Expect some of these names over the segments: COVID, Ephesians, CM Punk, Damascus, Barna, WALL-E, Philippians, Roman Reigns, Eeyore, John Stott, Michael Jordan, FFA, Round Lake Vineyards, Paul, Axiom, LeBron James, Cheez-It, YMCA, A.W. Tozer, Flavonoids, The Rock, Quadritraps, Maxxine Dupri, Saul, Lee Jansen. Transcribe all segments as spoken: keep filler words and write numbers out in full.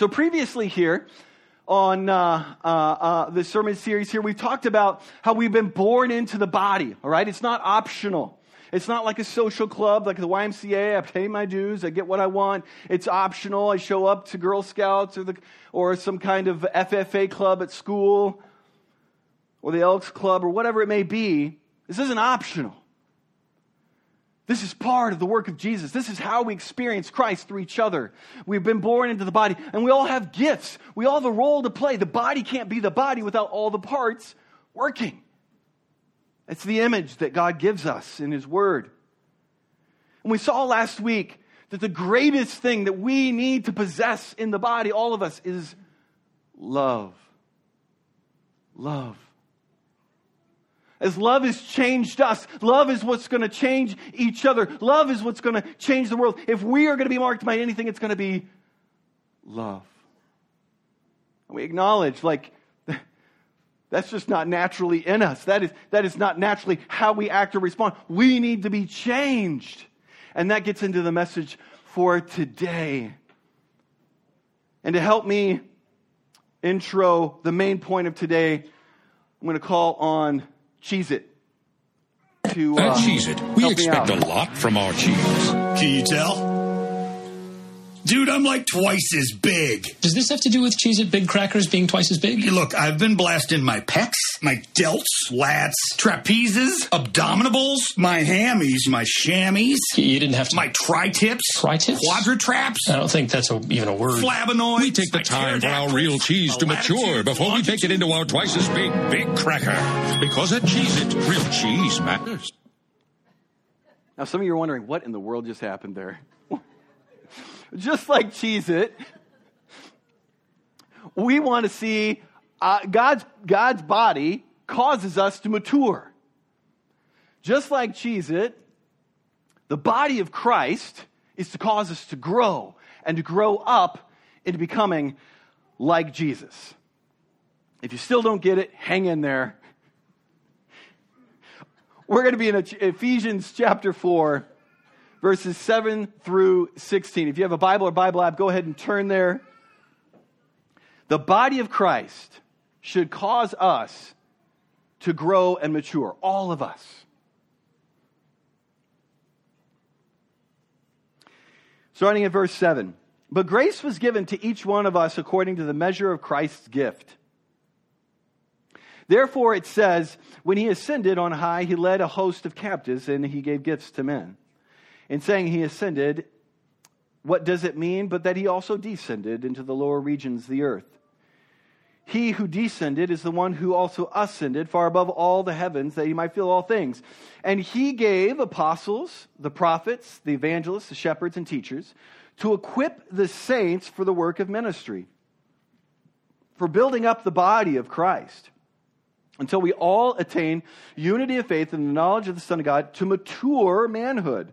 So previously here on uh, uh, uh, the sermon series here, we've talked about how we've been born into the body, all right? It's not optional. It's not like a social club, like the Y M C A. I pay my dues. I get what I want. It's optional. I show up to Girl Scouts or the or some kind of F F A club at school or the Elks Club or whatever it may be. This isn't optional. This is part of the work of Jesus. This is how we experience Christ through each other. We've been born into the body, and we all have gifts. We all have a role to play. The body can't be the body without all the parts working. It's the image that God gives us in His Word. And we saw last week that the greatest thing that we need to possess in the body, all of us, is love. Love. As love has changed us, love is what's going to change each other. Love is what's going to change the world. If we are going to be marked by anything, it's going to be love. And we acknowledge, like, that's just not naturally in us. That is, that is not naturally how we act or respond. We need to be changed. And that gets into the message for today. And to help me intro the main point of today, I'm going to call on Cheez-It. To, uh, At Cheez-It, we expect a lot from our cheese. Can you tell? Dude, I'm like twice as big. Does this have to do with Cheez-It Big Crackers being twice as big? Look, I've been blasting my pecs, my delts, lats, trapezes, abdominals, my hammies, my chamois. You didn't have to. My tri-tips. Tri-tips? Quadritraps. I don't think that's a, even a word. Flavonoids. We take the time for our real cheese to mature before we bake it into our twice as big Big Cracker. Because at Cheez-It, real cheese matters. Now, some of you are wondering, what in the world just happened there? Just like Cheez-It, we want to see uh, God's, God's body causes us to mature. Just like Cheez-It, the body of Christ is to cause us to grow and to grow up into becoming like Jesus. If you still don't get it, hang in there. We're going to be in Ephesians chapter four. Verses seven through sixteen. If you have a Bible or Bible app, go ahead and turn there. The body of Christ should cause us to grow and mature, all of us. Starting at verse seven. But grace was given to each one of us according to the measure of Christ's gift. Therefore it says, when he ascended on high, he led a host of captives, and he gave gifts to men. In saying he ascended, what does it mean but that he also descended into the lower regions of the earth? He who descended is the one who also ascended far above all the heavens that he might fill all things. And he gave apostles, the prophets, the evangelists, the shepherds, and teachers to equip the saints for the work of ministry, for building up the body of Christ, until we all attain unity of faith and the knowledge of the Son of God to mature manhood,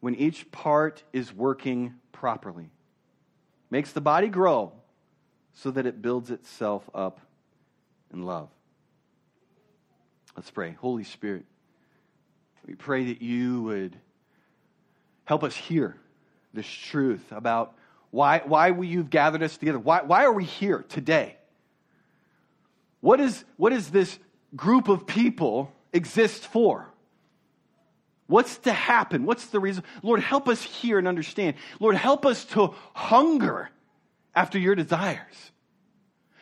when each part is working properly, makes the body grow so that it builds itself up in love. Let's pray. Holy Spirit, we pray that you would help us hear this truth about why, why you've gathered us together. Why, why are we here today? What is, what is this group of people exist for? What's to happen? What's the reason? Lord, help us hear and understand. Lord, help us to hunger after your desires.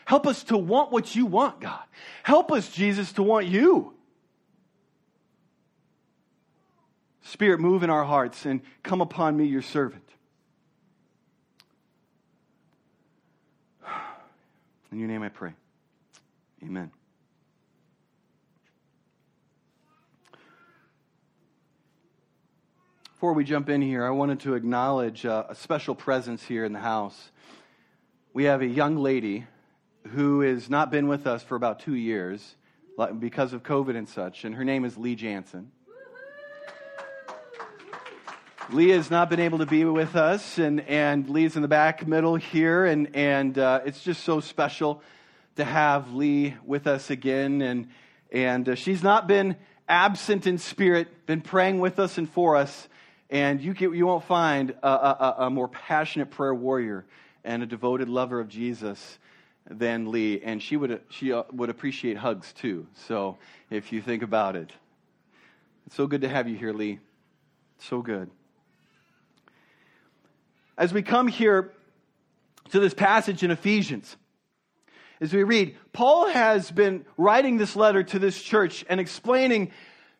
Help us to want what you want, God. Help us, Jesus, to want you. Spirit, move in our hearts and come upon me, your servant. In your name I pray. Amen. Before we jump in here, I wanted to acknowledge uh, a special presence here in the house. We have a young lady who has not been with us for about two years because of COVID and such, and her name is Lee Jansen. Lee has not been able to be with us, and, and Lee's in the back middle here, and, and uh, it's just so special to have Lee with us again, and, and uh, she's not been absent in spirit, been praying with us and for us, and you, can, you won't find a, a, a more passionate prayer warrior and a devoted lover of Jesus than Lee, and she would she would appreciate hugs too, so if you think about it. It's so good to have you here, Lee. So good. As we come here to this passage in Ephesians, as we read, Paul has been writing this letter to this church and explaining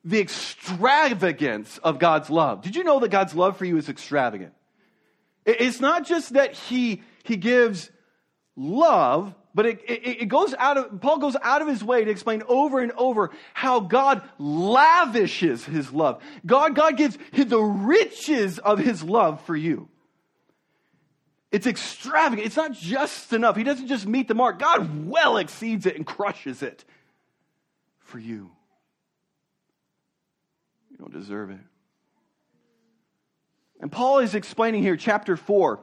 the extravagance of God's love. Did you know that God's love for you is extravagant? It's not just that he, he gives love, but it, it, it goes out of, Paul goes out of his way to explain over and over how God lavishes his love. God, God gives the riches of his love for you. It's extravagant. It's not just enough. He doesn't just meet the mark. God well exceeds it and crushes it for you. You don't deserve it. And Paul is explaining here, chapter four.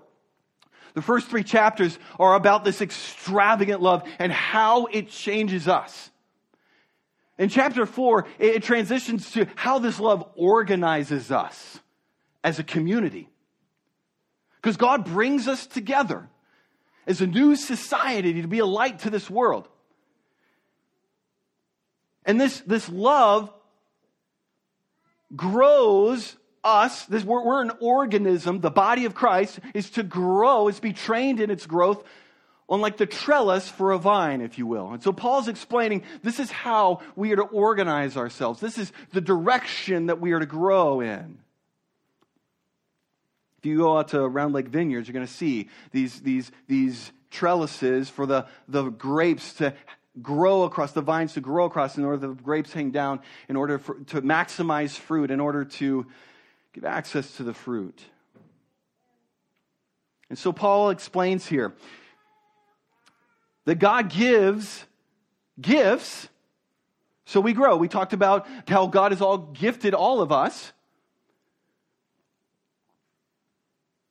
The first three chapters are about this extravagant love and how it changes us. In chapter four, it transitions to how this love organizes us as a community. Because God brings us together as a new society to be a light to this world. And this, this love grows us. This, we're, we're an organism. The body of Christ is to grow, is to be trained in its growth on like the trellis for a vine, if you will. And so Paul's explaining this is how we are to organize ourselves. This is the direction that we are to grow in. If you go out to Round Lake Vineyards, you're going to see these, these, these trellises for the, the grapes to grow across, the vines to grow across in order the grapes hang down, in order for, to maximize fruit, in order to give access to the fruit. And so Paul explains here that God gives gifts so we grow. We talked about how God has all gifted all of us.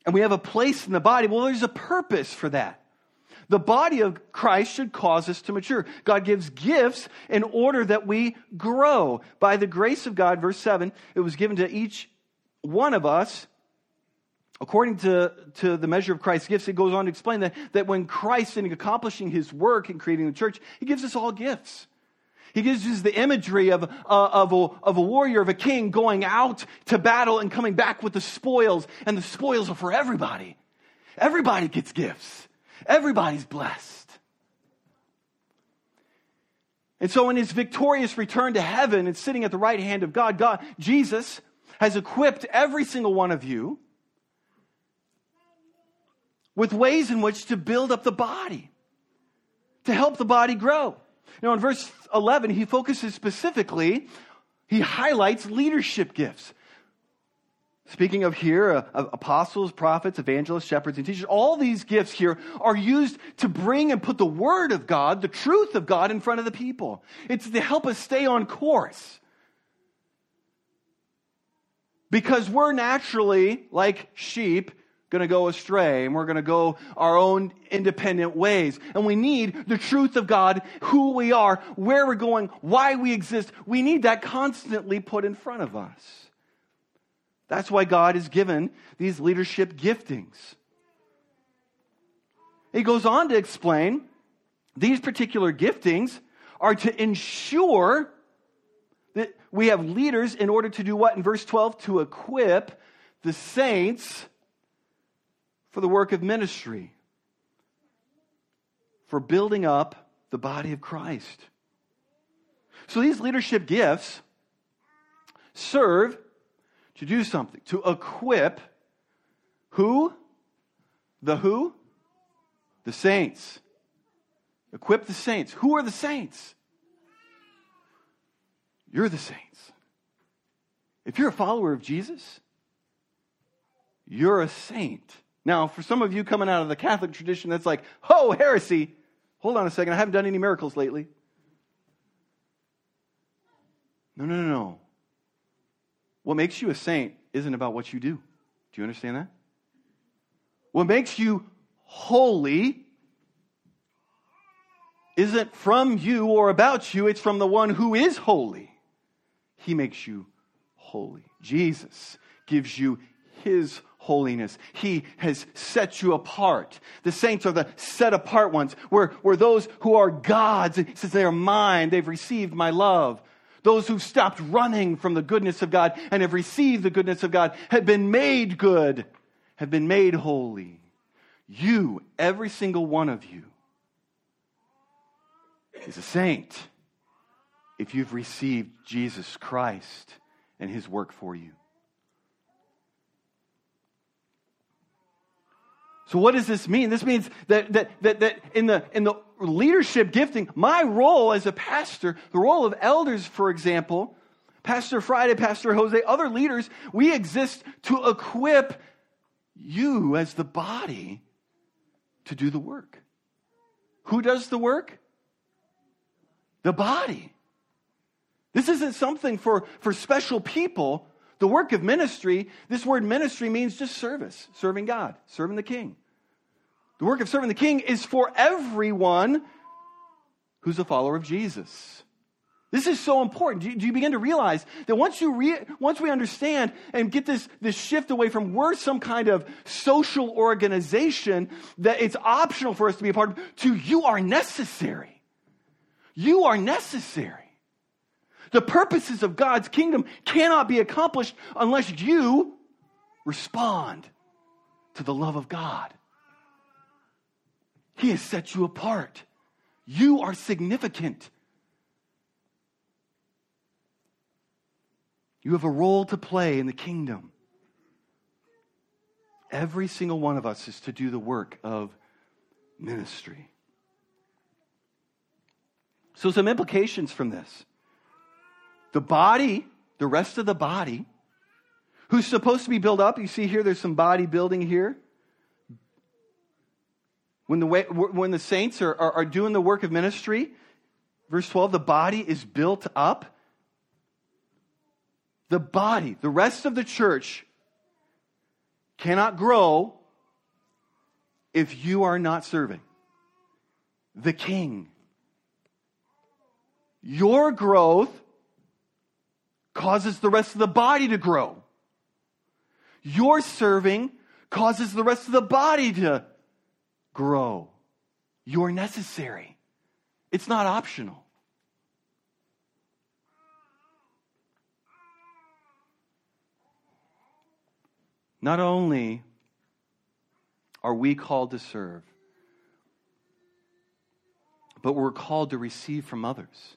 And we have a place in the body. Well, there's a purpose for that. The body of Christ should cause us to mature. God gives gifts in order that we grow. By the grace of God, verse seven, it was given to each one of us according to, to the measure of Christ's gifts. It goes on to explain that, that when Christ, in accomplishing his work in creating the church, he gives us all gifts. He gives us the imagery of, uh, of, a, of a warrior, of a king going out to battle and coming back with the spoils. And the spoils are for everybody. Everybody gets gifts. Everybody's blessed. And so in his victorious return to heaven and sitting at the right hand of God, God, Jesus has equipped every single one of you with ways in which to build up the body, to help the body grow. Now, in verse eleven, he focuses specifically, he highlights leadership gifts. Speaking of here, uh, apostles, prophets, evangelists, shepherds, and teachers, all these gifts here are used to bring and put the word of God, the truth of God, in front of the people. It's to help us stay on course. Because we're naturally, like sheep, going to go astray, and we're going to go our own independent ways. And we need the truth of God, who we are, where we're going, why we exist. We need that constantly put in front of us. That's why God has given these leadership giftings. He goes on to explain these particular giftings are to ensure that we have leaders in order to do what? In verse twelve, to equip the saints for the work of ministry, for building up the body of Christ. So these leadership gifts serve to do something, to equip who? The who? The saints. Equip the saints. Who are the saints? You're the saints. If you're a follower of Jesus, you're a saint. Now, for some of you coming out of the Catholic tradition, that's like, oh, heresy. Hold on a second. I haven't done any miracles lately. No, no, no, no. What makes you a saint isn't about what you do. Do you understand that? What makes you holy isn't from you or about you. It's from the one who is holy. He makes you holy. Jesus gives you his holiness. He has set you apart. The saints are the set apart ones. We're, we're those who are God's. It says they are mine. They've received my love. Those who've stopped running from the goodness of God and have received the goodness of God have been made good, have been made holy. You, every single one of you, is a saint if you've received Jesus Christ and his work for you. So what does this mean? This means that that that that in the in the leadership gifting, my role as a pastor, the role of elders, for example, Pastor Friday, Pastor Jose, other leaders, we exist to equip you as the body to do the work. Who does the work? The body. This isn't something for, for special people. The work of ministry, this word ministry means just service, serving God, serving the King. The work of serving the King is for everyone who's a follower of Jesus. This is so important. Do you, do you begin to realize that once you re, once we understand and get this, this shift away from we're some kind of social organization that it's optional for us to be a part of, to you are necessary. You are necessary. The purposes of God's kingdom cannot be accomplished unless you respond to the love of God. He has set you apart. You are significant. You have a role to play in the kingdom. Every single one of us is to do the work of ministry. So, some implications from this. The body, the rest of the body, who's supposed to be built up. You see here, there's some body building here. When the way, when the saints are, are, are doing the work of ministry, verse twelve, the body is built up. The body, the rest of the church, cannot grow if you are not serving the King. Your growth causes the rest of the body to grow. Your serving causes the rest of the body to grow. You're necessary. It's not optional. Not only are we called to serve, but we're called to receive from others.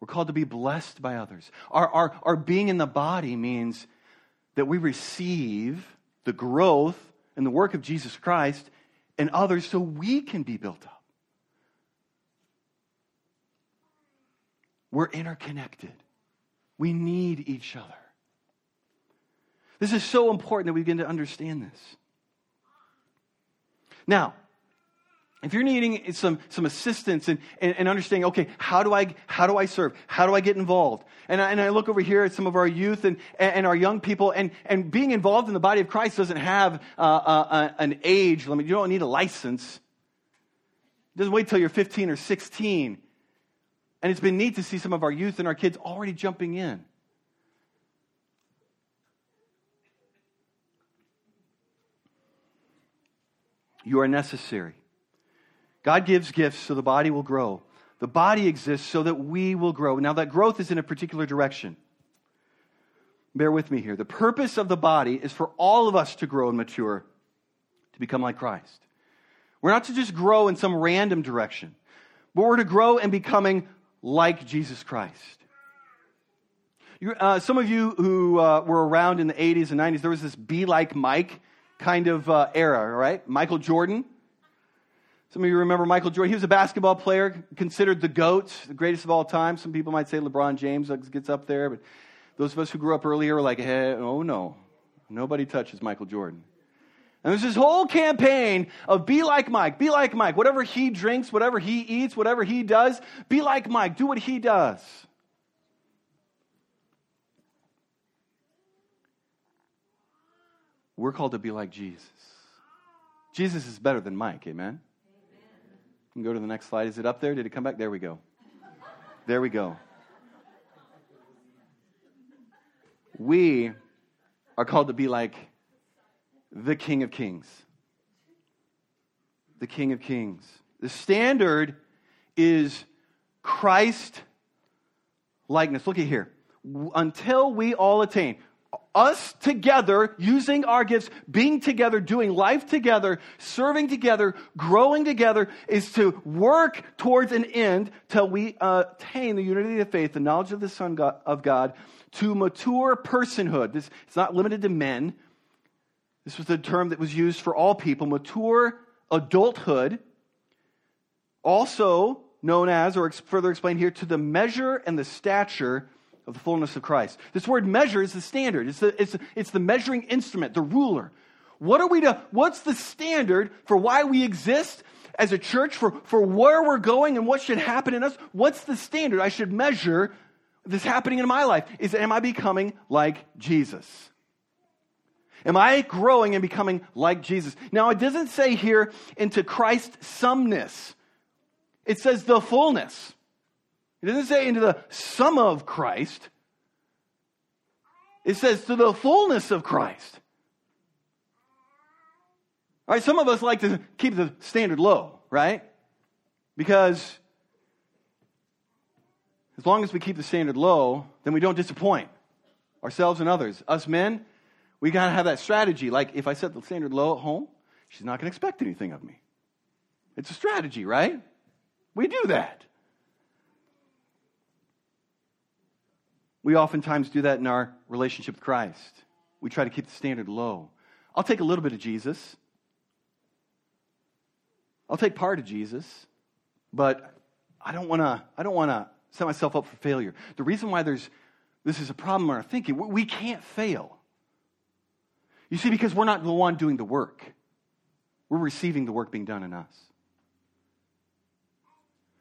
We're called to be blessed by others. Our, our, our being in the body means that we receive the growth and the work of Jesus Christ and others so we can be built up. We're interconnected. We need each other. This is so important that we begin to understand this. Now, if you're needing some, some assistance and, and, and understanding, okay, how do I how do I serve? How do I get involved? And I, and I look over here at some of our youth and, and our young people, and, and being involved in the body of Christ doesn't have uh, uh, an age limit. You don't need a license. It doesn't wait till you're fifteen or sixteen. And it's been neat to see some of our youth and our kids already jumping in. You are necessary. God gives gifts so the body will grow. The body exists so that we will grow. Now, that growth is in a particular direction. Bear with me here. The purpose of the body is for all of us to grow and mature, to become like Christ. We're not to just grow in some random direction, but we're to grow in becoming like Jesus Christ. You, uh, some of you who uh, were around in the eighties and nineties, there was this be like Mike kind of uh, era, right? Michael Jordan. Some of you remember Michael Jordan. He was a basketball player, considered the GOAT, the greatest of all time. Some people might say LeBron James gets up there, but those of us who grew up earlier were like, hey, oh no, Nobody touches Michael Jordan. And there's this whole campaign of be like Mike, be like Mike. Whatever he drinks, whatever he eats, whatever he does, be like Mike. Do what he does. We're called to be like Jesus. Jesus is better than Mike, amen? You can go to the next slide. Is it up there? Did it come back? There we go. There we go. We are called to be like the King of Kings. The King of Kings. The standard is Christ likeness. Look at here. Until we all attain. Us together, using our gifts, being together, doing life together, serving together, growing together, is to work towards an end till we uh, attain the unity of faith, the knowledge of the Son of God, to mature personhood. This, it's not limited to men. This was the term that was used for all people. Mature adulthood, also known as, or further explained here, to the measure and the stature of the fullness of Christ. This word measure is the standard. It's the, it's, it's the measuring instrument, the ruler. What are we to, what's the standard for why we exist as a church, for, for where we're going and what should happen in us? What's the standard I should measure this happening in my life? Is, am I becoming like Jesus? Am I growing and becoming like Jesus? Now, it doesn't say here into Christ-someness. It says the fullness. It doesn't say into the sum of Christ. It says to the fullness of Christ. All right, some of us like to keep the standard low, right? Because as long as we keep the standard low, then we don't disappoint ourselves and others. Us men, we got to have that strategy. Like, if I set the standard low at home, she's not going to expect anything of me. It's a strategy, right? We do that. We oftentimes do that in our relationship with Christ. We try to keep the standard low. I'll take a little bit of Jesus. I'll take part of Jesus, but I don't want to. I don't want to set myself up for failure. The reason why there's this is a problem in our thinking. We can't fail. You see, because we're not the one doing the work. We're receiving the work being done in us.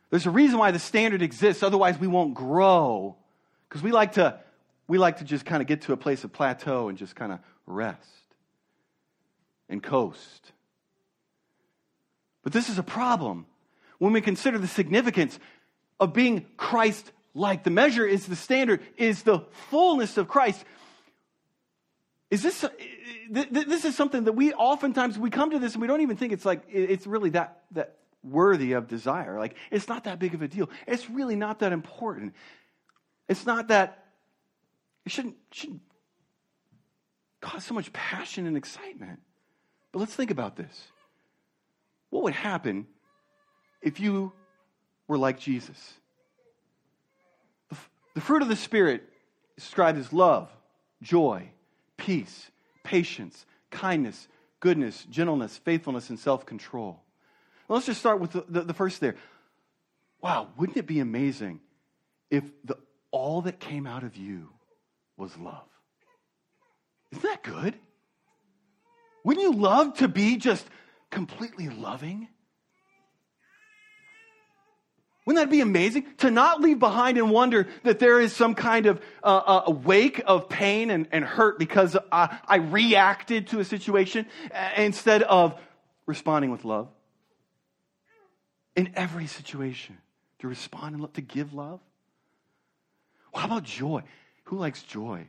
There's a reason why the standard exists. Otherwise, we won't grow. Because we like to we like to just kind of get to a place of plateau and just kind of rest and coast. But this is a problem when we consider the significance of being Christ-like. The measure is the standard, is the fullness of Christ. Is this this is something that we oftentimes, we come to this and we don't even think it's like, it's really that that worthy of desire. Like, it's not that big of a deal. It's really not that important. It's not that, it shouldn't, shouldn't cause so much passion and excitement. But let's think about this. What would happen if you were like Jesus? The, the fruit of the Spirit is described as love, joy, peace, patience, kindness, goodness, gentleness, faithfulness, and self-control. Now let's just start with the, the, the first there. Wow, wouldn't it be amazing if the all that came out of you was love? Isn't that good? Wouldn't you love to be just completely loving? Wouldn't that be amazing? To not leave behind and wonder that there is some kind of uh, a wake of pain and, and hurt because I, I reacted to a situation instead of responding with love. In every situation, to respond and love, to give love. How about joy? Who likes joy?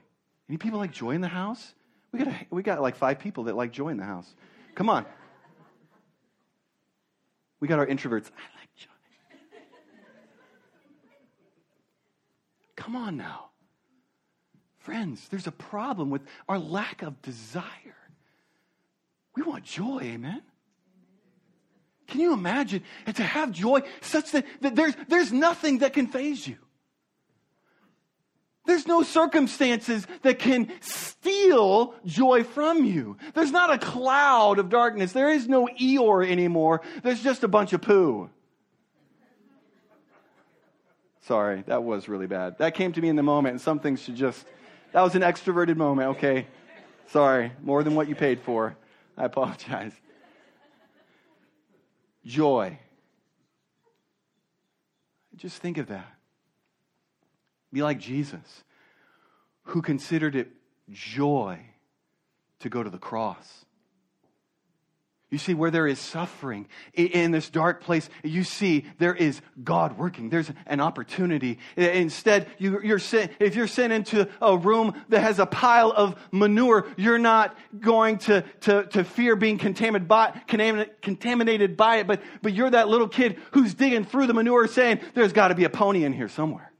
Any people like joy in the house? We got a, we got like five people that like joy in the house. Come on. We got our introverts. I like joy. Come on now. Friends, there's a problem with our lack of desire. We want joy, amen? Can you imagine to have joy such that, that there's there's nothing that can faze you? There's no circumstances that can steal joy from you. There's not a cloud of darkness. There is no Eeyore anymore. There's just a bunch of poo. Sorry, that was really bad. That came to me in the moment, and some things should just... That was an extroverted moment, okay? Sorry, more than what you paid for. I apologize. Joy. Just think of that. Be like Jesus, who considered it joy to go to the cross. You see, where there is suffering in this dark place, you see there is God working. There's an opportunity. Instead, you, you're sent, if you're sent into a room that has a pile of manure, you're not going to, to, to fear being contaminated by, contaminated by it, but, but you're that little kid who's digging through the manure saying, there's got to be a pony in here somewhere.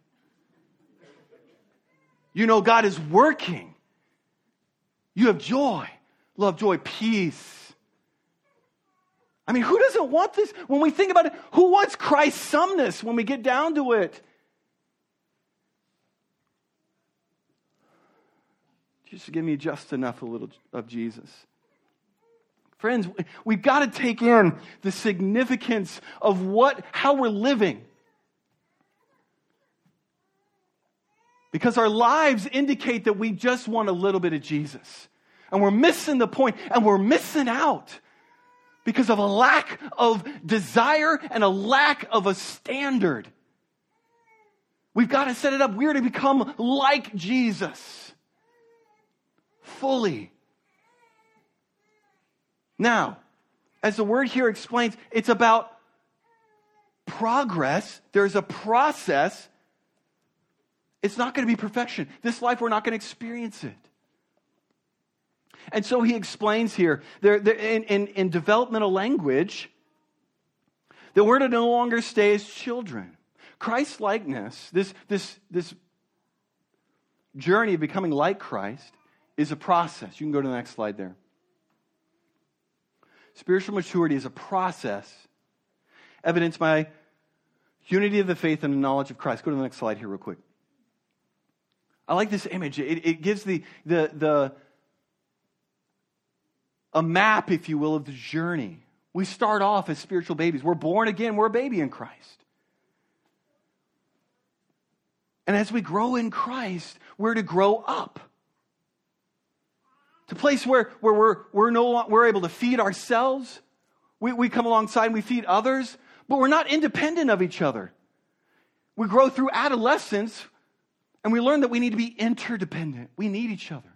You know God is working. You have joy, love, joy, peace. I mean, who doesn't want this? When we think about it, who wants Christ's someness when we get down to it? Just give me just enough a little of Jesus. Friends, we've got to take in the significance of what, how we're living. Because our lives indicate that we just want a little bit of Jesus. And we're missing the point, and we're missing out. Because of a lack of desire and a lack of a standard. We've got to set it up. We're to become like Jesus. Fully. Now, as the word here explains, it's about progress. There's a process. It's not going to be perfection. This life, we're not going to experience it. And so he explains here, there, there, in, in, in developmental language, that we're to no longer stay as children. Christ-likeness, this, this, this journey of becoming like Christ, is a process. You can go to the next slide there. Spiritual maturity is a process evidenced by unity of the faith and the knowledge of Christ. Go to the next slide here real quick. I like this image. It, it gives the the the... a map, if you will, of the journey. We start off as spiritual babies. We're born again. We're a baby in Christ. And as we grow in Christ, we're to grow up to a place where, where we're, we're, no, we're able to feed ourselves. We, we come alongside and we feed others, but we're not independent of each other. We grow through adolescence, and we learn that we need to be interdependent. We need each other.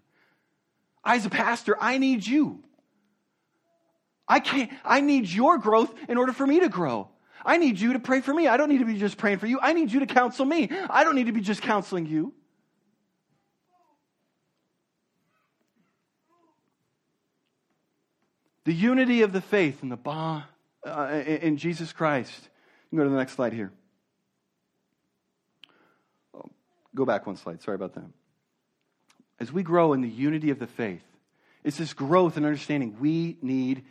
I, as a pastor, I need you. I can't, I need your growth in order for me to grow. I need you to pray for me. I don't need to be just praying for you. I need you to counsel me. I don't need to be just counseling you. The unity of the faith in the bah, uh, in Jesus Christ. You can go to the next slide here. Oh, go back one slide. Sorry about that. As we grow in the unity of the faith, it's this growth and understanding we need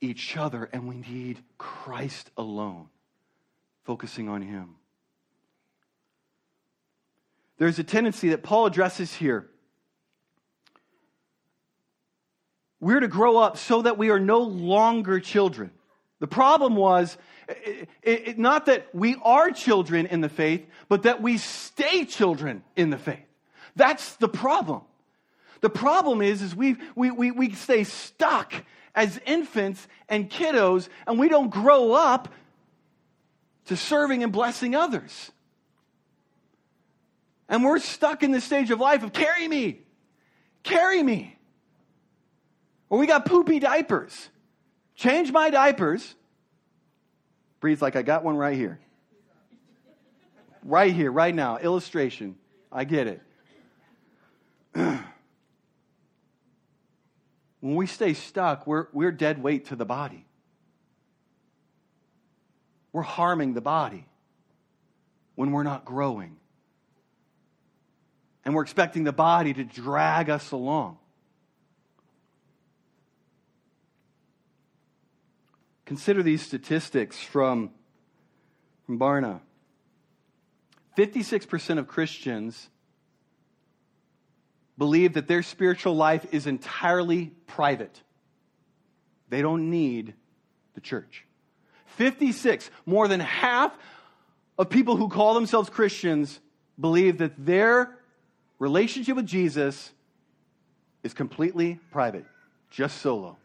each other and we need Christ alone, focusing on Him. There's a tendency that Paul addresses here. We're to grow up so that we are no longer children. The problem was it, it, not that we are children in the faith, but that we stay children in the faith. That's the problem. The problem is, is we we we we stay stuck as infants and kiddos, and we don't grow up to serving and blessing others. And we're stuck in this stage of life of carry me, carry me. Or we got poopy diapers. Change my diapers. Breathes like I got one right here. Right here, right now. Illustration. I get it. When we stay stuck, we're, we're dead weight to the body. We're harming the body when we're not growing. And we're expecting the body to drag us along. Consider these statistics from, from Barna. fifty-six percent of Christians believe that their spiritual life is entirely private. They don't need the church. fifty-six, more than half of people who call themselves Christians believe that their relationship with Jesus is completely private, just solo.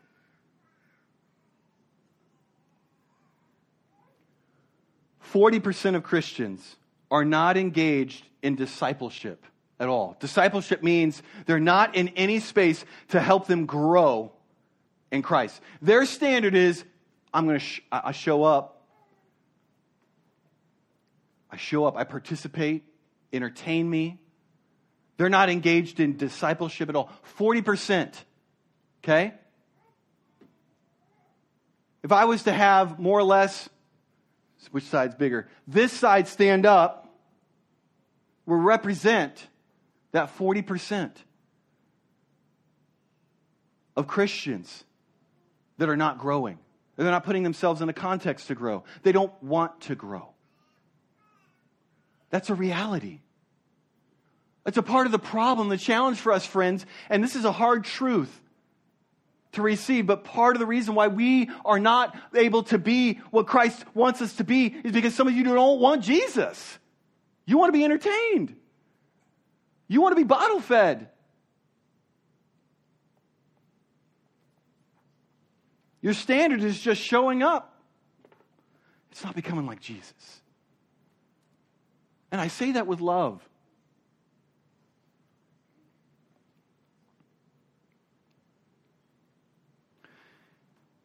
forty percent of Christians are not engaged in discipleship at all. Discipleship means they're not in any space to help them grow in Christ. Their standard is, I'm going to sh- I show up. I show up. I participate. Entertain me. They're not engaged in discipleship at all. forty percent. Okay? If I was to have more or less, which side's bigger? This side stand up will represent that forty percent of Christians that are not growing. They're not putting themselves in a context to grow. They don't want to grow. That's a reality. It's a part of the problem, the challenge for us, friends. And this is a hard truth to receive. But part of the reason why we are not able to be what Christ wants us to be is because some of you don't want Jesus. You want to be entertained. You want to be bottle fed. Your standard is just showing up. It's not becoming like Jesus. And I say that with love.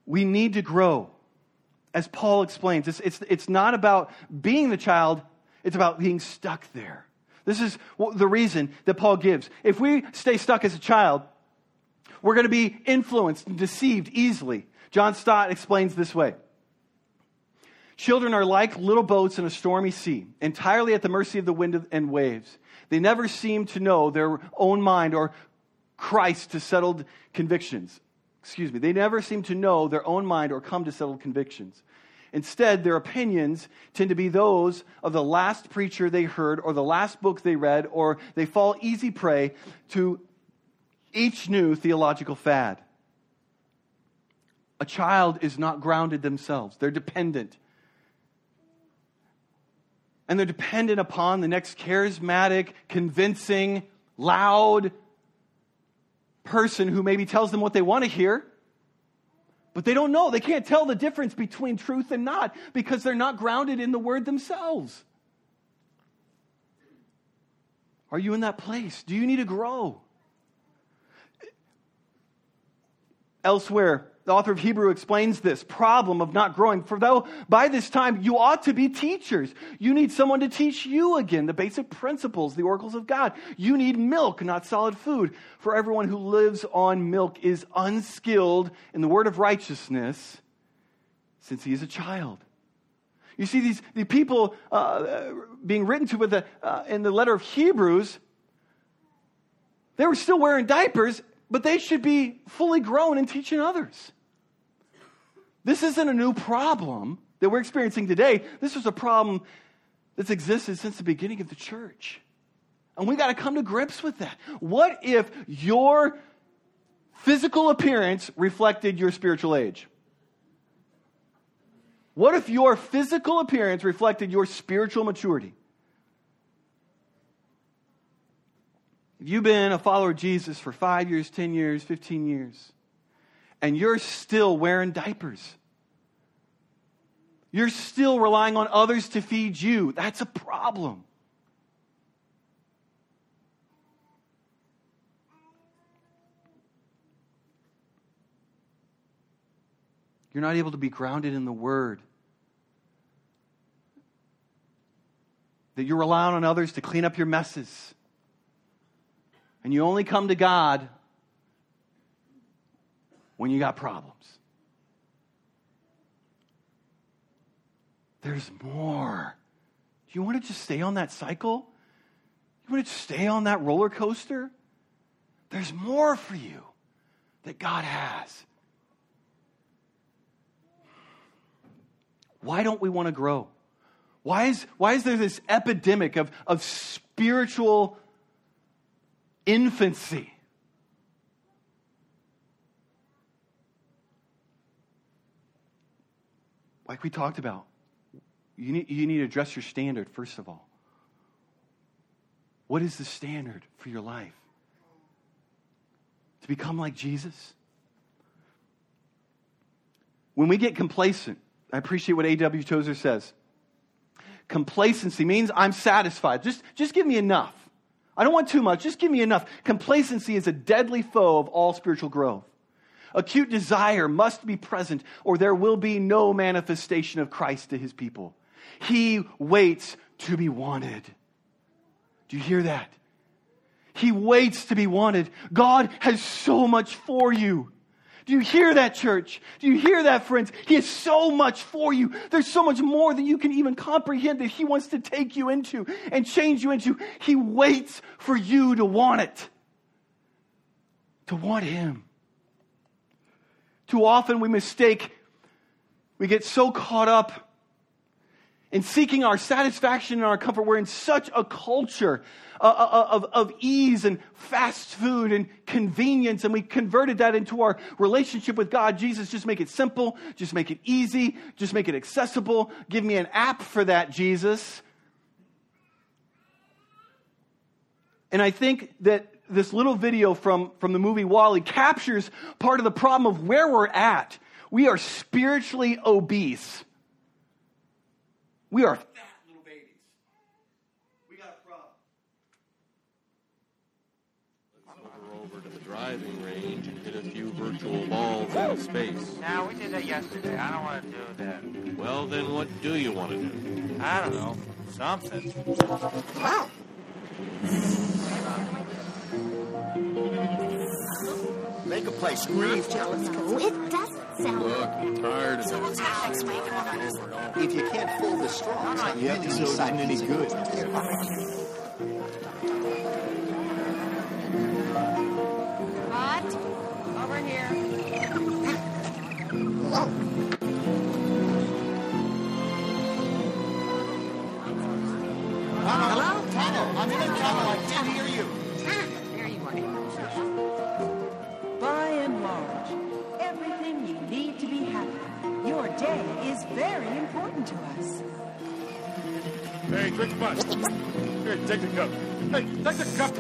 We need to grow. As Paul explains, it's, it's, it's not about being the child, it's about being stuck there. This is the reason that Paul gives. If we stay stuck as a child, we're going to be influenced and deceived easily. John Stott explains this way. Children are like little boats in a stormy sea, entirely at the mercy of the wind and waves. They never seem to know their own mind or Christ to settled convictions. Excuse me, they never seem to know their own mind or come to settled convictions. Instead, their opinions tend to be those of the last preacher they heard or the last book they read, or they fall easy prey to each new theological fad. A child is not grounded themselves. They're dependent. And they're dependent upon the next charismatic, convincing, loud person who maybe tells them what they want to hear, but they don't know. They can't tell the difference between truth and not because they're not grounded in the word themselves. Are you in that place? Do you need to grow? Elsewhere, the author of Hebrews explains this problem of not growing. For though by this time you ought to be teachers, you need someone to teach you again the basic principles, the oracles of God. You need milk, not solid food. For everyone who lives on milk is unskilled in the word of righteousness since he is a child. You see, these the people uh, being written to with the, uh, in the letter of Hebrews, they were still wearing diapers. But they should be fully grown and teaching others. This isn't a new problem that we're experiencing today. This was a problem that's existed since the beginning of the church. And we got to come to grips with that. What if your physical appearance reflected your spiritual age? What if your physical appearance reflected your spiritual maturity? If you've been a follower of Jesus for five years, ten years, fifteen years, and you're still wearing diapers, you're still relying on others to feed you, that's a problem. You're not able to be grounded in the Word. That you're relying on others to clean up your messes. And you only come to God when you got problems. There's more. Do you want to just stay on that cycle? You want to just stay on that roller coaster? There's more for you that God has. Why don't we want to grow? Why is, why is there this epidemic of, of spiritual infancy? Like we talked about, you need, you need to address your standard, first of all. What is the standard for your life? to become like Jesus? When we get complacent, I appreciate what A W Tozer says. Complacency means I'm satisfied. Just, just give me enough. I don't want too much. Just give me enough. Complacency is a deadly foe of all spiritual growth. Acute desire must be present, or there will be no manifestation of Christ to his people. He waits to be wanted. Do you hear that? He waits to be wanted. God has so much for you. Do you hear that, church? Do you hear that, friends? He has so much for you. There's so much more than you can even comprehend that he wants to take you into and change you into. He waits for you to want it. To want him. Too often we mistake, we get so caught up in seeking our satisfaction and our comfort. We're in such a culture of, of, of ease and fast food and convenience, and we converted that into our relationship with God. Jesus, just make it simple, just make it easy, just make it accessible. Give me an app for that, Jesus. And I think that this little video from, from the movie WALL-E captures part of the problem of where we're at. We are spiritually obese. We are fat little babies. We got a problem. Let's over to the driving range and hit a few virtual balls in space. Now, we did that yesterday. I don't want to do that. Well, then what do you want to do? I don't know. Something. Wow. Make a place. Grieve, jealous, cool. It doesn't sound. Look, I'm tired of it. That. If you can't pull the straw, no, no, you have to decide any good. Hot. Over here. Hello. Hello? Tunnel. I'm in a tunnel. I can't hear you. There you are. By and large, everything you need to be happy. Your day is very important to us. Hey, drink the bus. Here, take the cup. Hey, take the cup.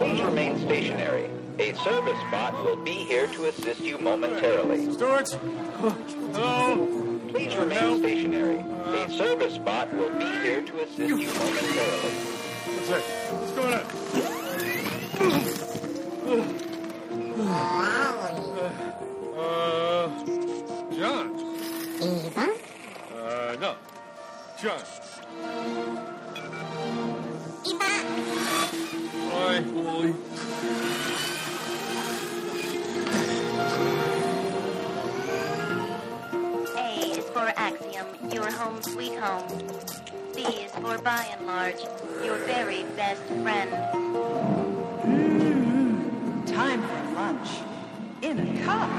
Please remain stationary. A service bot will be here to assist you momentarily. Stewards? Hello? Please remain Hello? stationary. A service bot will be here to assist you momentarily. What's going on? Uh, uh, John? Eva? Uh, no. John. Eva! Hi, boy. A is for Axiom, your home sweet home. B is for by and large, your very best friend. Mm-hmm. Time for lunch. In a cup.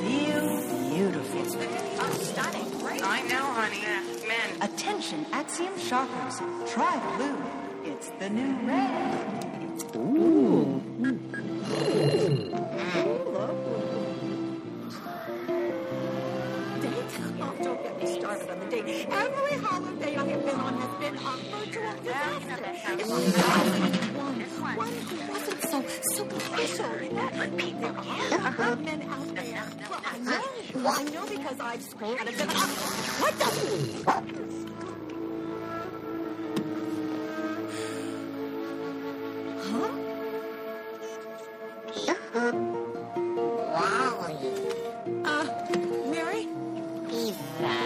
Feel beautiful. It's been oh, stunning, right? I know, honey. Yeah. Men. Attention, Axiom shoppers. Try blue. It's the new red. Ooh. On the day. Every holiday I have been on has been a virtual disaster. It was one, one, one who wasn't so superficial. That's what people do. There are men out there. Well, I know. Well, I know because I've scored. And I've been up. What the? Huh? Wow. Uh, Mary? Eva.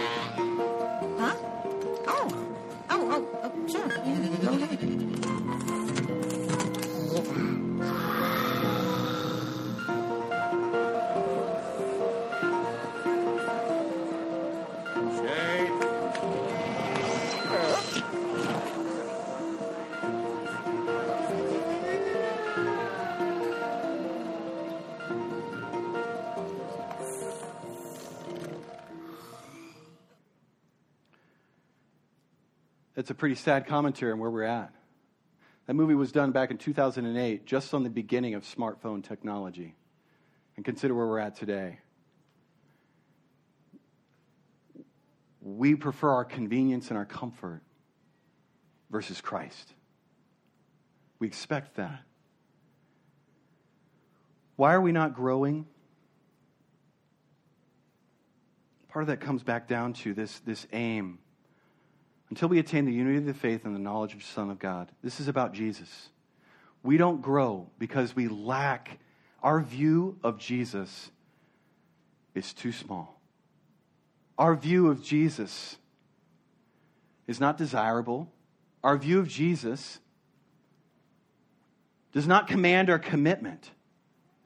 It's a pretty sad commentary on where we're at. That movie was done back in two thousand eight, just on the beginning of smartphone technology. And consider where we're at today. we prefer our convenience and our comfort versus Christ. We expect that. Why are we not growing? Part of that comes back down to this, this aim. Until we attain the unity of the faith and the knowledge of the Son of God. This is about Jesus. We don't grow because we lack. Our view of Jesus is too small. Our view of Jesus is not desirable. Our view of Jesus does not command our commitment.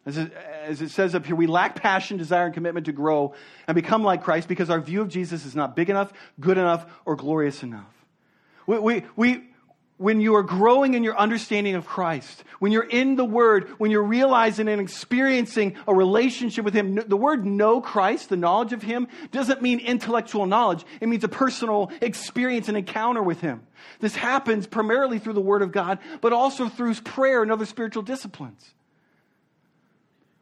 As it, as it says up here, we lack passion, desire, and commitment to grow and become like Christ because our view of Jesus is not big enough, good enough, or glorious enough. We... we, we When you are growing in your understanding of Christ, when you're in the Word, when you're realizing and experiencing a relationship with Him, the word know Christ, the knowledge of Him, doesn't mean intellectual knowledge. It means a personal experience and encounter with Him. This happens primarily through the Word of God, but also through prayer and other spiritual disciplines.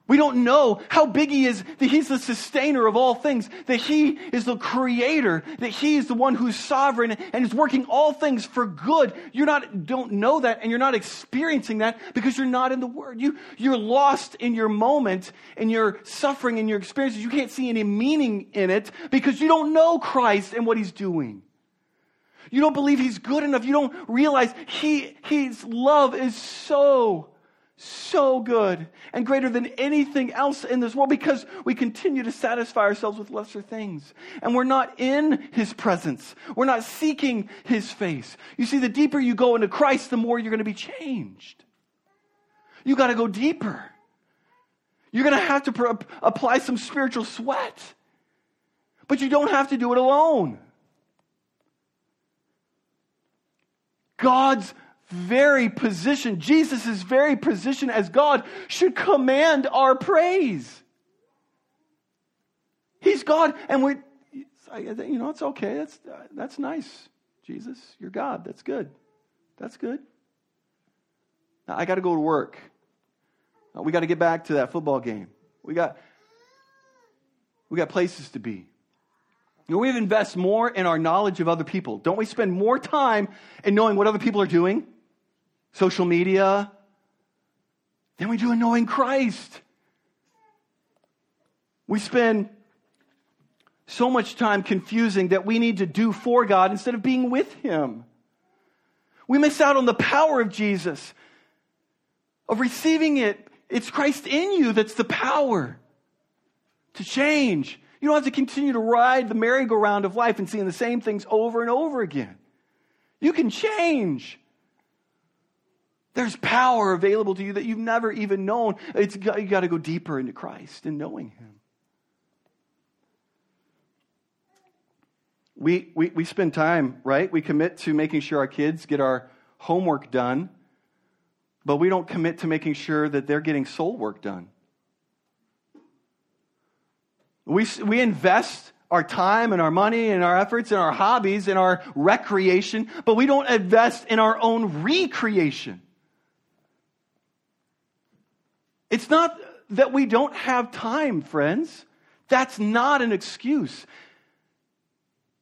We don't know how big He is, that He's the sustainer of all things, that He is the creator, that He is the one who's sovereign and is working all things for good. You not don't know that, and you're not experiencing that because you're not in the Word. You, you're lost in your moment, in your suffering, in your experiences. You can't see any meaning in it because you don't know Christ and what He's doing. You don't believe He's good enough. You don't realize he, His love is so So good and greater than anything else in this world because we continue to satisfy ourselves with lesser things. And we're not in His presence. We're not seeking His face. You see, the deeper you go into Christ, the more you're going to be changed. You got to go deeper. You're going to have to pr- apply some spiritual sweat. But you don't have to do it alone. God's very position, Jesus' very position as God should command our praise. He's God, and we, you know, it's okay. That's that's nice, Jesus. You're God. That's good. That's good. Now I got to go to work. Now, we got to get back to that football game. We got we got places to be. You know, we invest more in our knowledge of other people. Don't we spend more time in knowing what other people are doing? Social media, then we do in knowing Christ. We spend so much time confusing that we need to do for God instead of being with Him. We miss out on the power of Jesus, of receiving it. It's Christ in you that's the power to change. You don't have to continue to ride the merry-go-round of life and seeing the same things over and over again. You can change. There's power available to you that you've never even known. It's, you got to go deeper into Christ and knowing Him. We, we we spend time, right? We commit to making sure our kids get our homework done, but we don't commit to making sure that they're getting soul work done. We we invest our time and our money and our efforts and our hobbies and our recreation, but we don't invest in our own recreation. It's not that we don't have time, friends. That's not an excuse.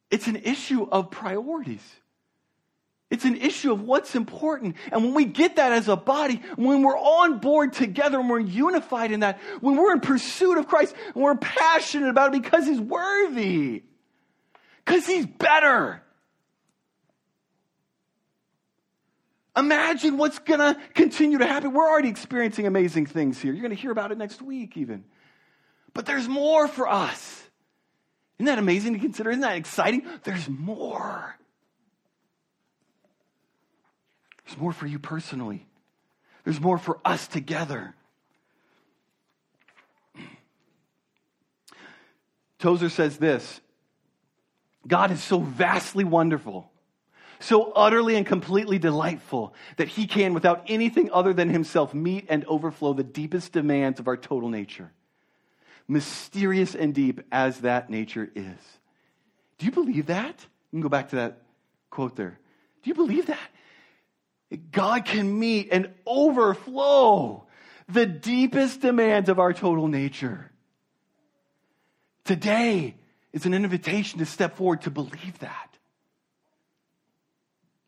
It's an issue of priorities. It's an issue of what's important. And when we get that as a body, when we're on board together and we're unified in that, when we're in pursuit of Christ and we're passionate about it because He's worthy, because He's better. Imagine what's going to continue to happen. We're already experiencing amazing things here. You're going to hear about it next week even. But there's more for us. Isn't that amazing to consider? Isn't that exciting? There's more. There's more for you personally. There's more for us together. Tozer says this, God is so vastly wonderful, so utterly and completely delightful that He can, without anything other than Himself, meet and overflow the deepest demands of our total nature. Mysterious and deep as that nature is. Do you believe that? You can go back to that quote there. Do you believe that? God can meet and overflow the deepest demands of our total nature. Today is an invitation to step forward, to believe that.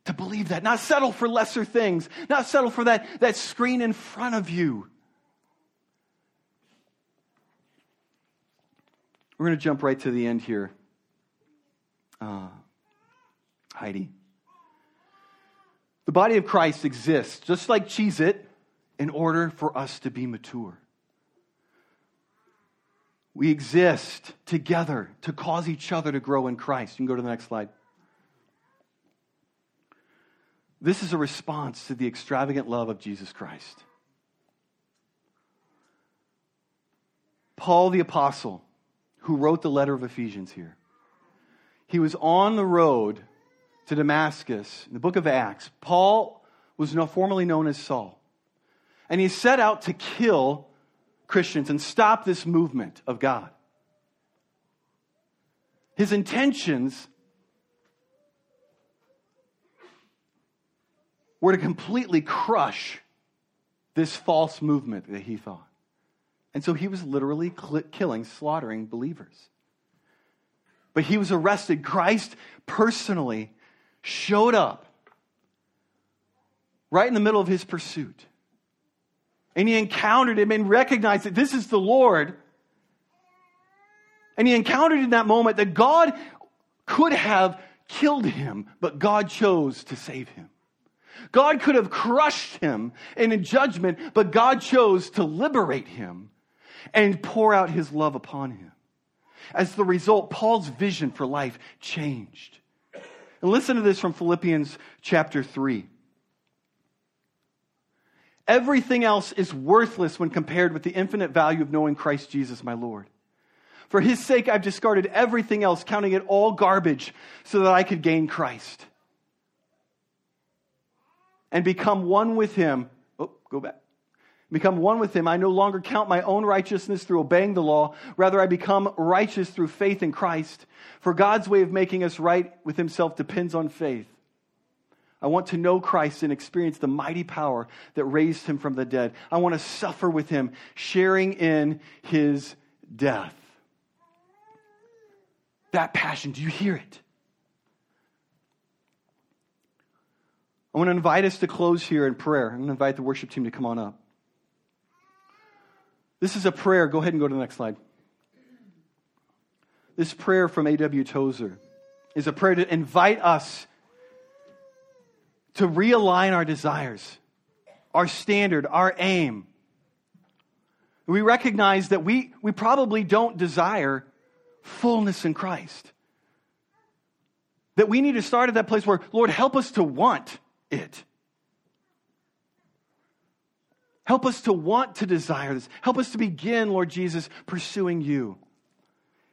To believe that. Not settle for lesser things. Not settle for that, that screen in front of you. We're going to jump right to the end here. Uh, Heidi. The body of Christ exists, just like Cheez-It, in order for us to be mature. We exist together to cause each other to grow in Christ. You can go to the next slide. This is a response to the extravagant love of Jesus Christ. Paul the Apostle, who wrote the letter of Ephesians here, he was on the road to Damascus in the book of Acts. Paul was now formerly known as Saul. And he set out to kill Christians and stop this movement of God. His intentions were to completely crush this false movement that he thought. And so he was literally killing, slaughtering believers. But he was arrested. Christ personally showed up right in the middle of his pursuit. And he encountered him and recognized that this is the Lord. And he encountered in that moment that God could have killed him, but God chose to save him. God could have crushed him in a judgment, but God chose to liberate him and pour out his love upon him. As the result, Paul's vision for life changed. And listen to this from Philippians chapter three. Everything else is worthless when compared with the infinite value of knowing Christ Jesus, my Lord. For his sake, I've discarded everything else, counting it all garbage, so that I could gain Christ and become one with him. Oh, go back. Become one with him. I no longer count my own righteousness through obeying the law. Rather, I become righteous through faith in Christ. For God's way of making us right with himself depends on faith. I want to know Christ and experience the mighty power that raised him from the dead. I want to suffer with him, sharing in his death. That passion, do you hear it? I want to invite us to close here in prayer. I'm going to invite the worship team to come on up. This is a prayer. Go ahead and go to the next slide. This prayer from A W Tozer is a prayer to invite us to realign our desires, our standard, our aim. We recognize that we, we probably don't desire fullness in Christ. That we need to start at that place where, Lord, help us to want it. Help us to want to desire this. Help us to begin, Lord Jesus, pursuing you.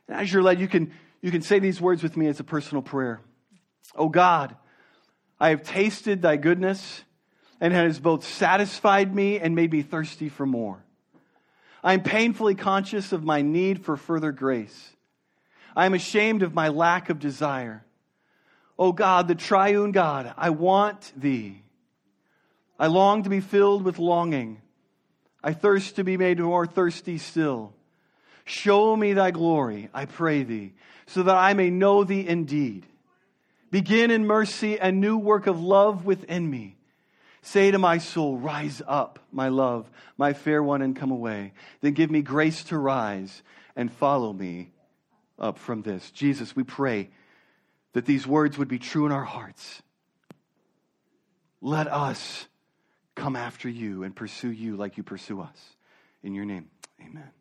And as you're led, you can, you can say these words with me as a personal prayer. Oh God, I have tasted thy goodness, and it has both satisfied me and made me thirsty for more. I am painfully conscious of my need for further grace. I am ashamed of my lack of desire. O God, the triune God, I want thee. I long to be filled with longing. I thirst to be made more thirsty still. Show me thy glory, I pray thee, so that I may know thee indeed. Begin in mercy a new work of love within me. Say to my soul, rise up, my love, my fair one, and come away. Then give me grace to rise and follow me up from this. Jesus, we pray that these words would be true in our hearts. Let us come after you and pursue you like you pursue us. In your name, amen.